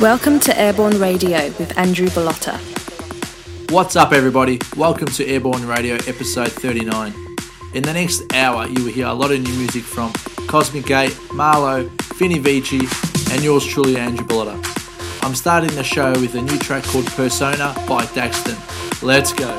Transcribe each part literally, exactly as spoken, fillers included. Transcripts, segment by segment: Welcome to Airborne Radio with Andrew Bellotta. What's up, everybody? Welcome to Airborne Radio episode thirty-nine. In the next hour, you will hear a lot of new music from Cosmic Gate, Marlo, Vini Vici, and yours truly, Andrew Bellotta. I'm starting the show with a new track called Persona by Daxton. Let's go.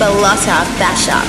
Bellotta Bashak.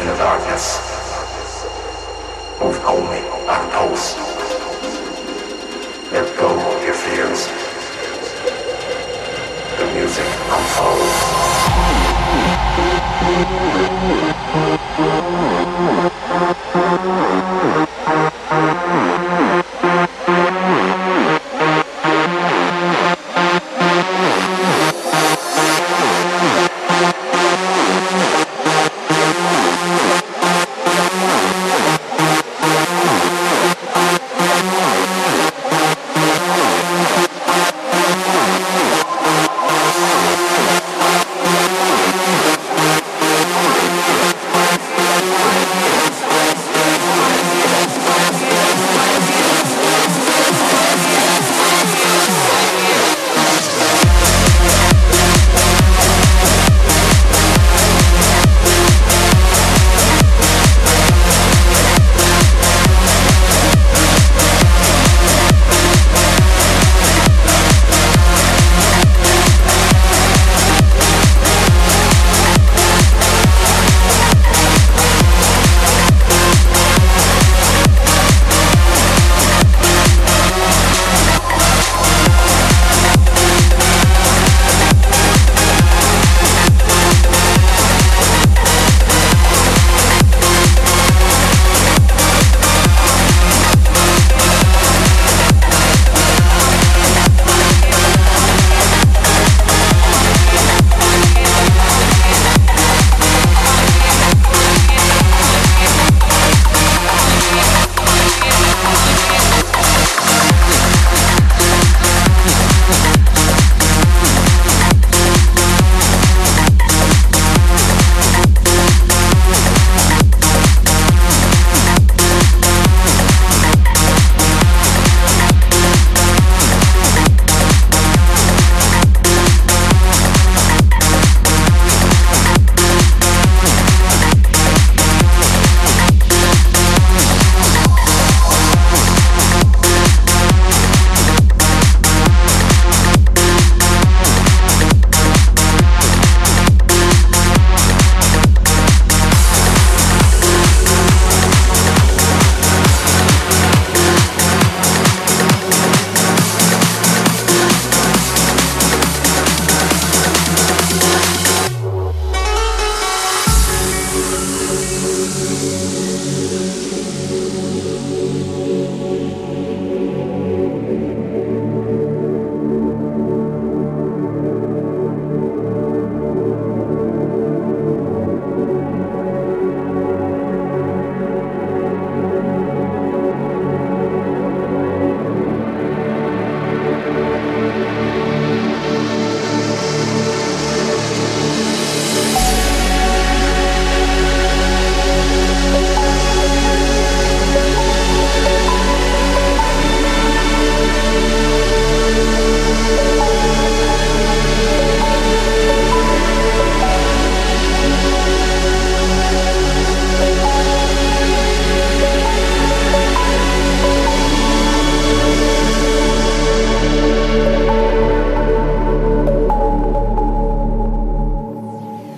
in the darkness. Move calmly like poles. Let go of your fears. The music unfolds.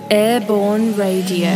Airborne Radio.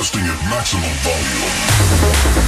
Testing at maximum volume.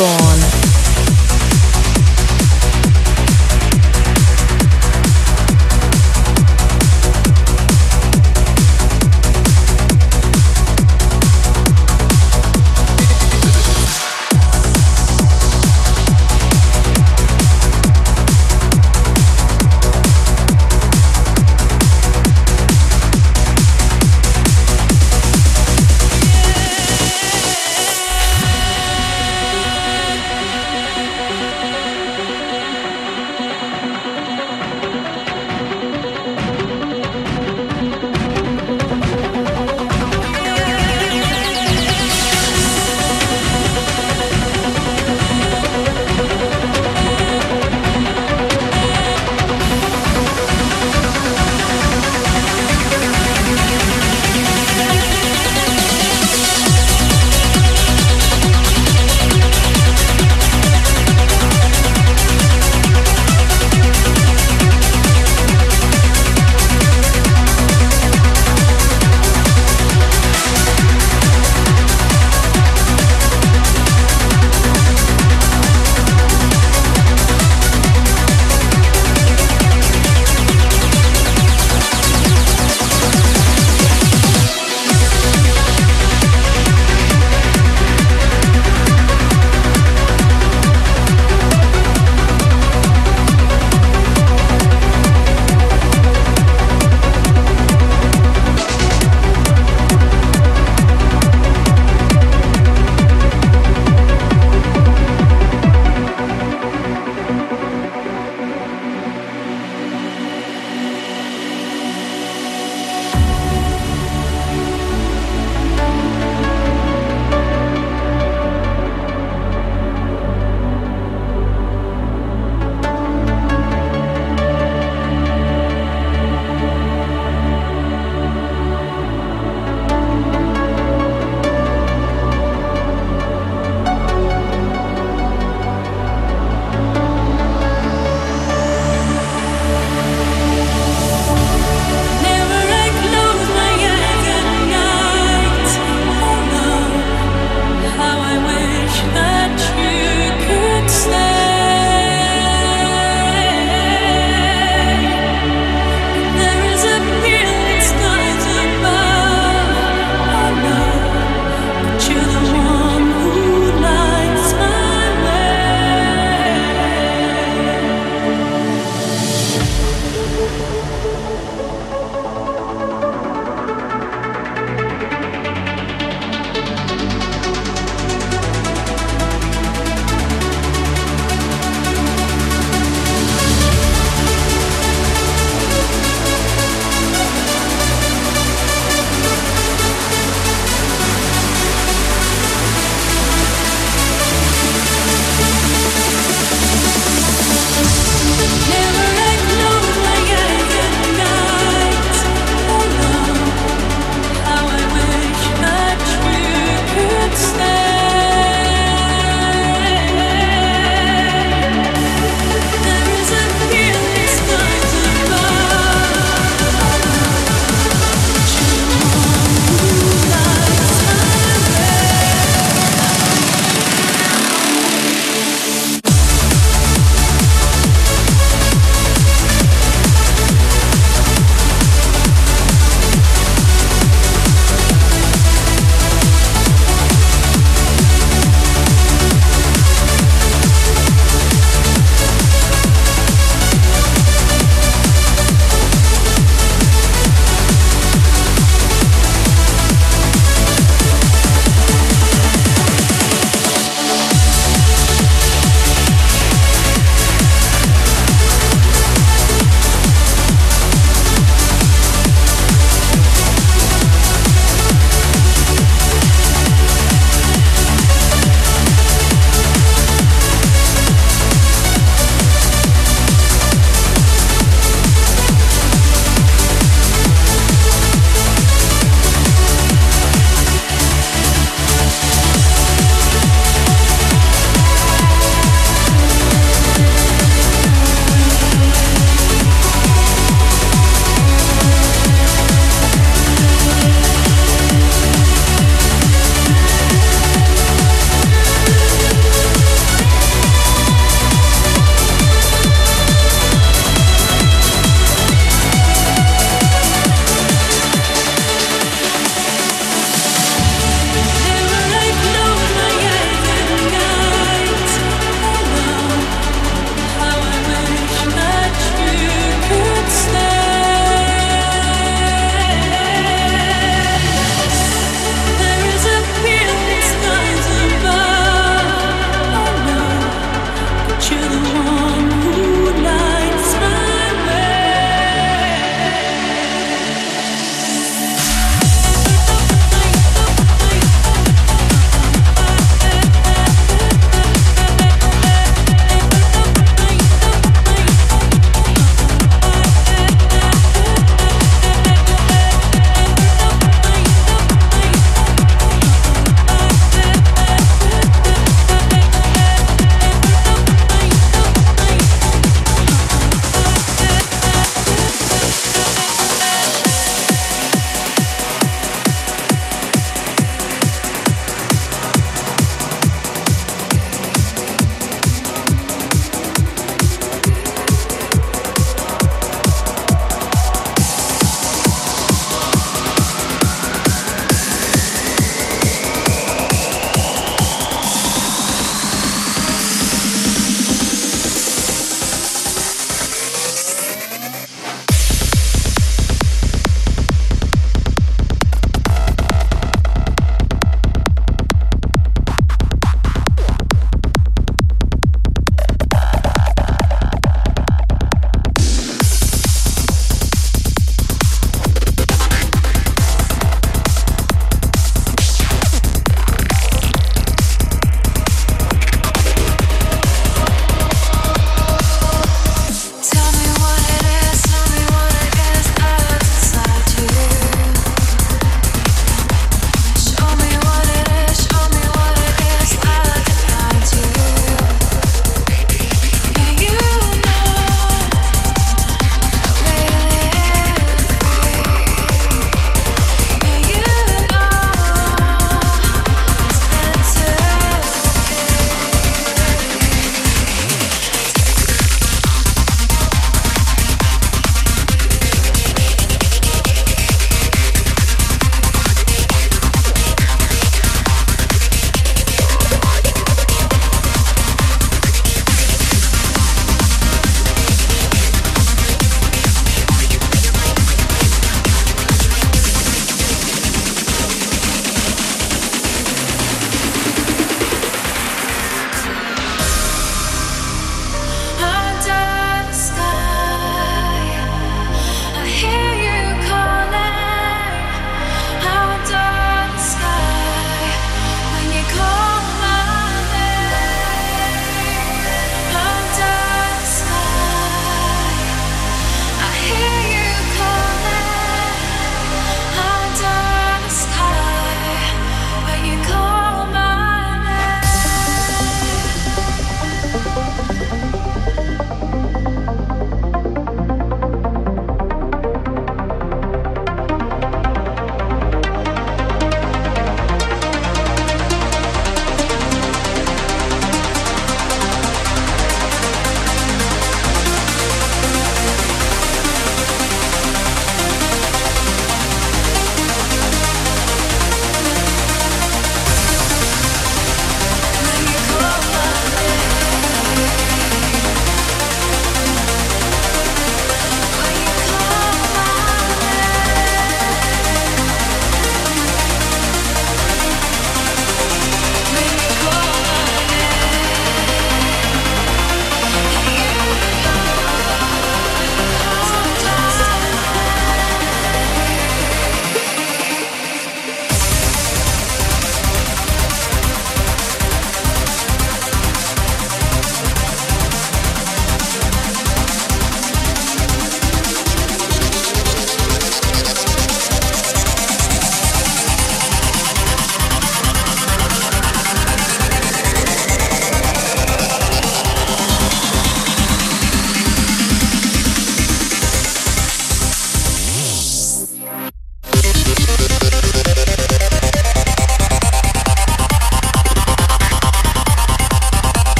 Airborne.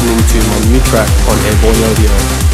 listening to my new track on Airborne Radio.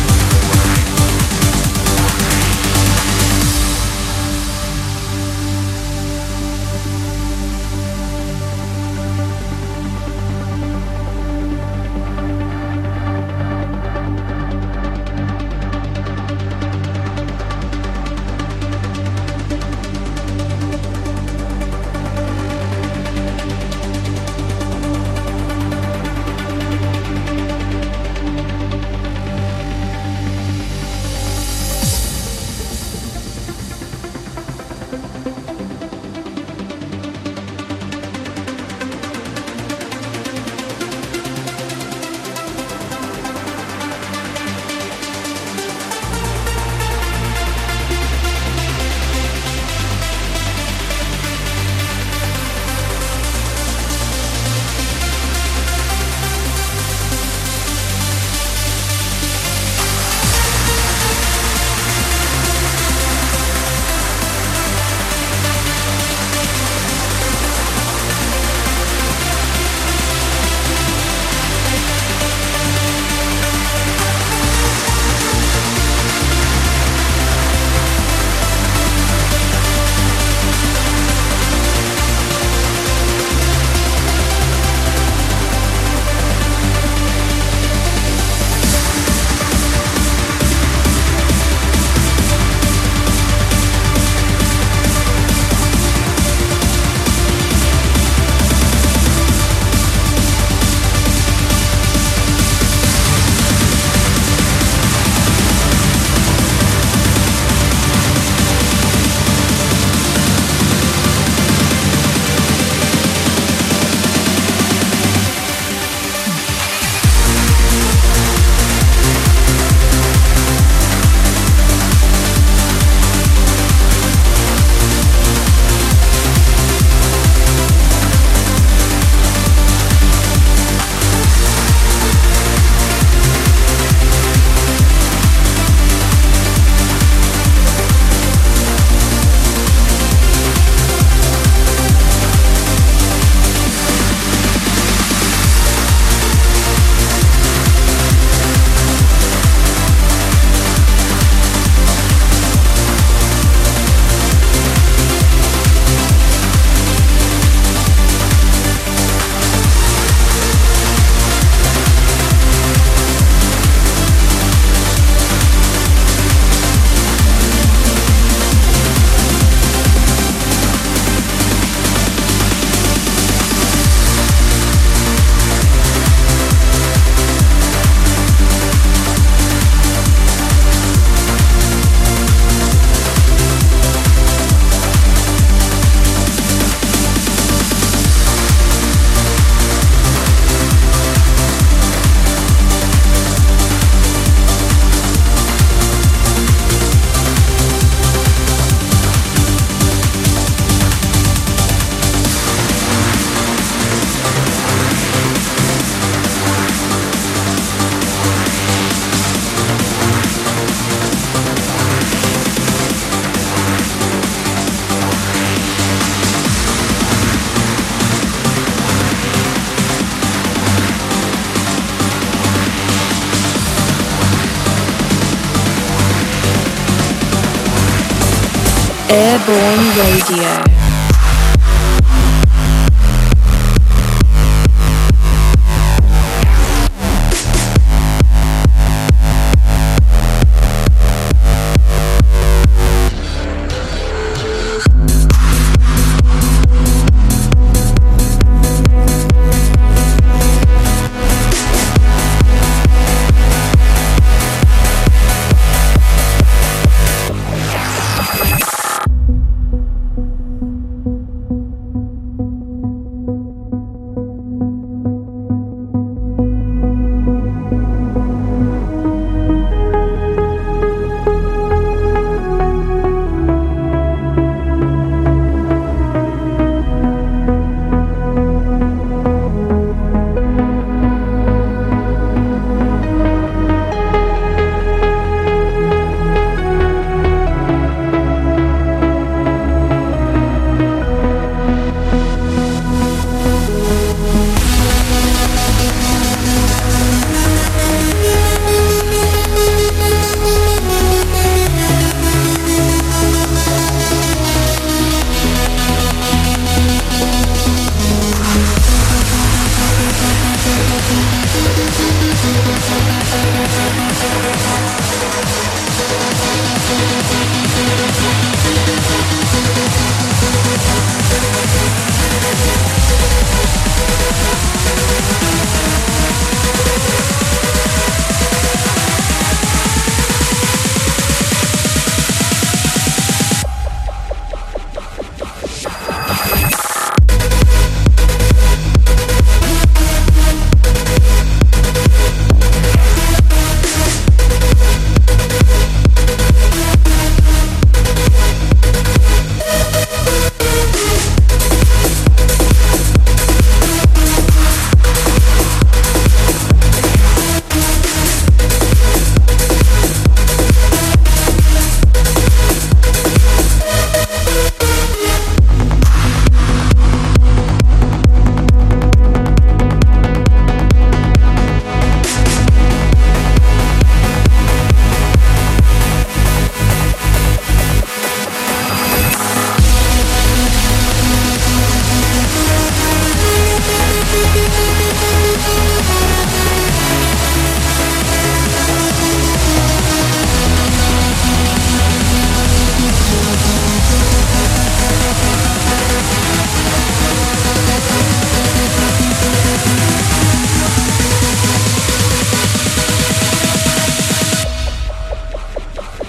Airborne Radio.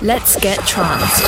Let's get tranced.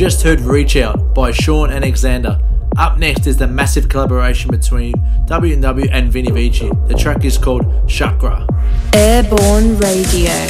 just heard Reach Out by Sean and Alexander. Up next is the massive collaboration between W and W and Vini Vici. The track is called Chakra. Airborne Radio.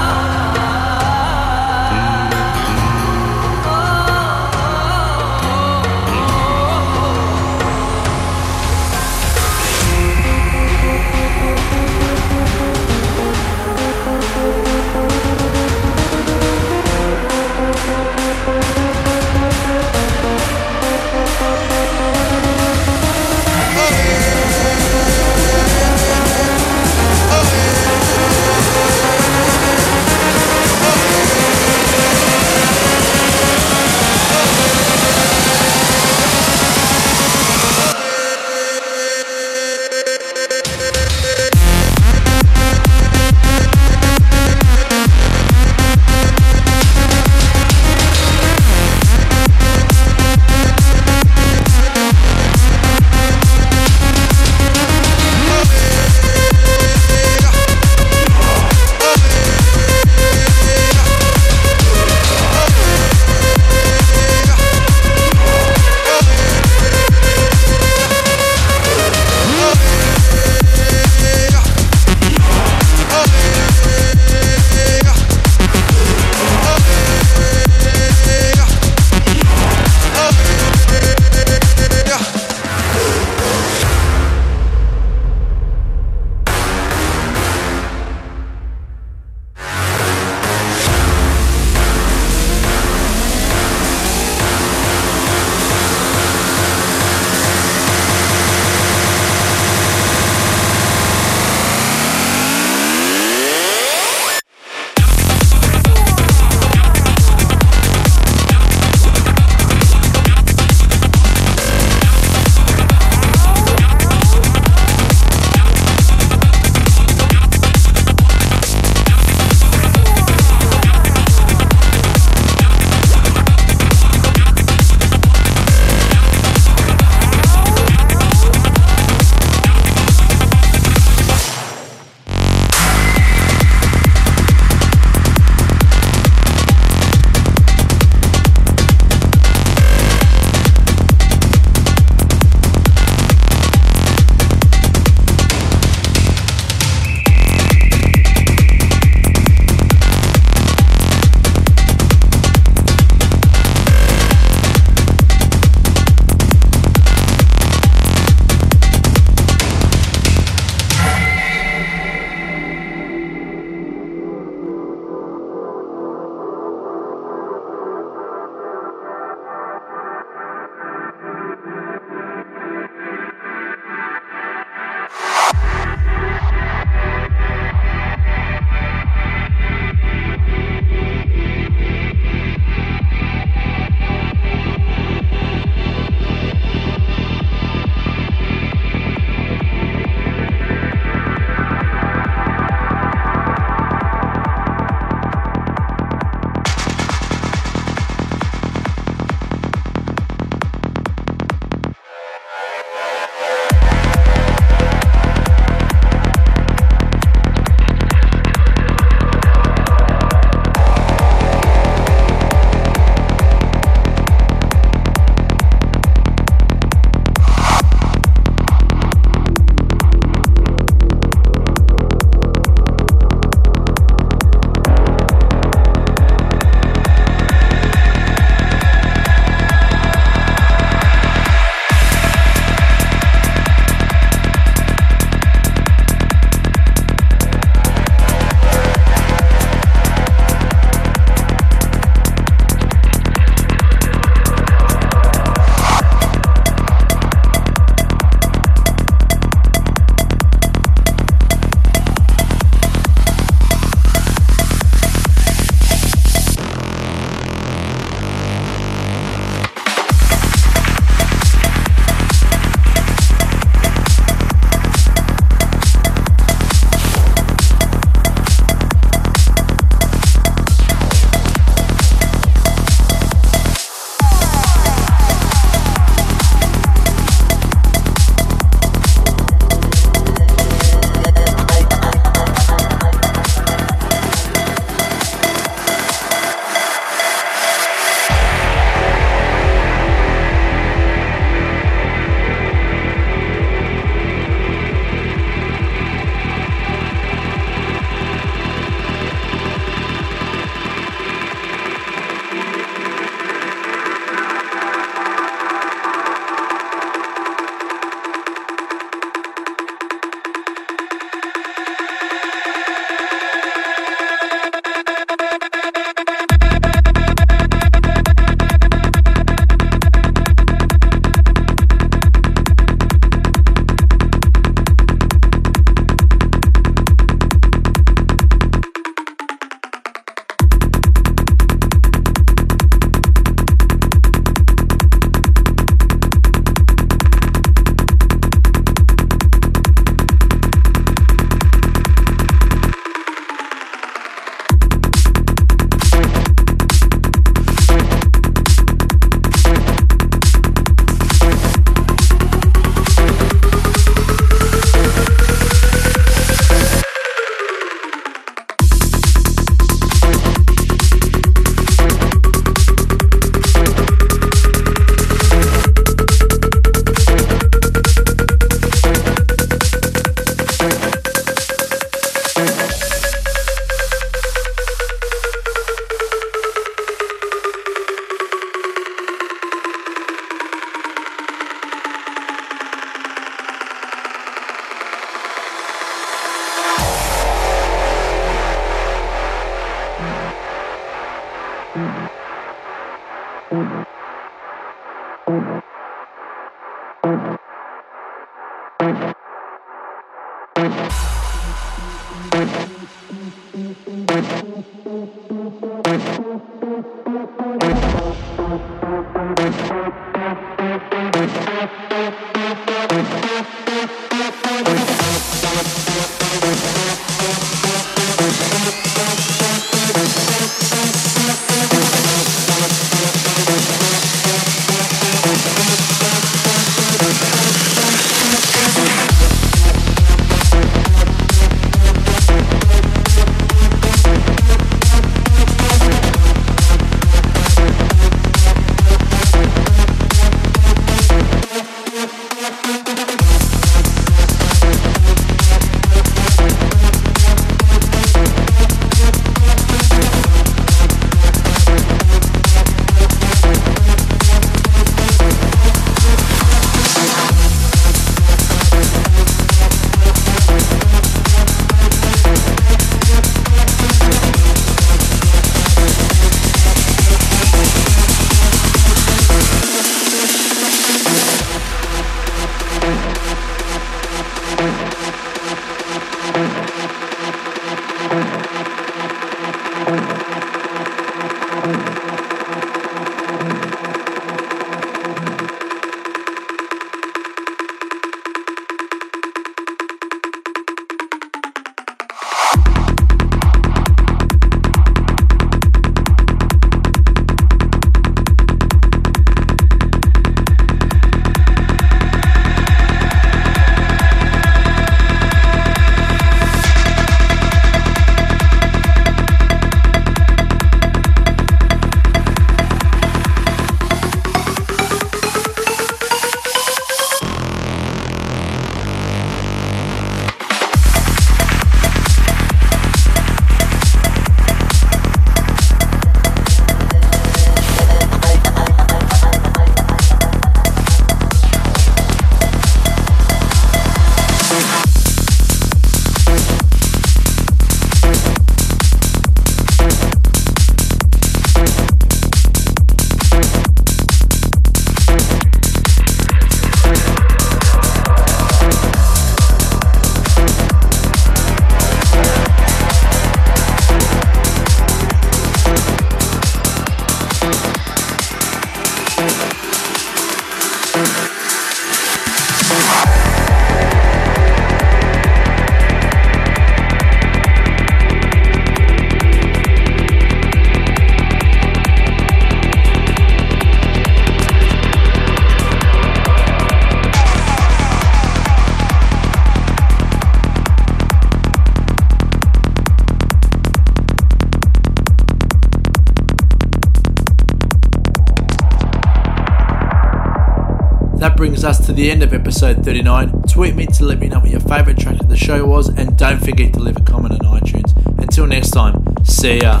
Us to the end of episode thirty-nine. Tweet me to let me know what your favourite track of the show was, and don't forget to leave a comment on iTunes. Until next time, see ya.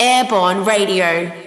Airborne Radio.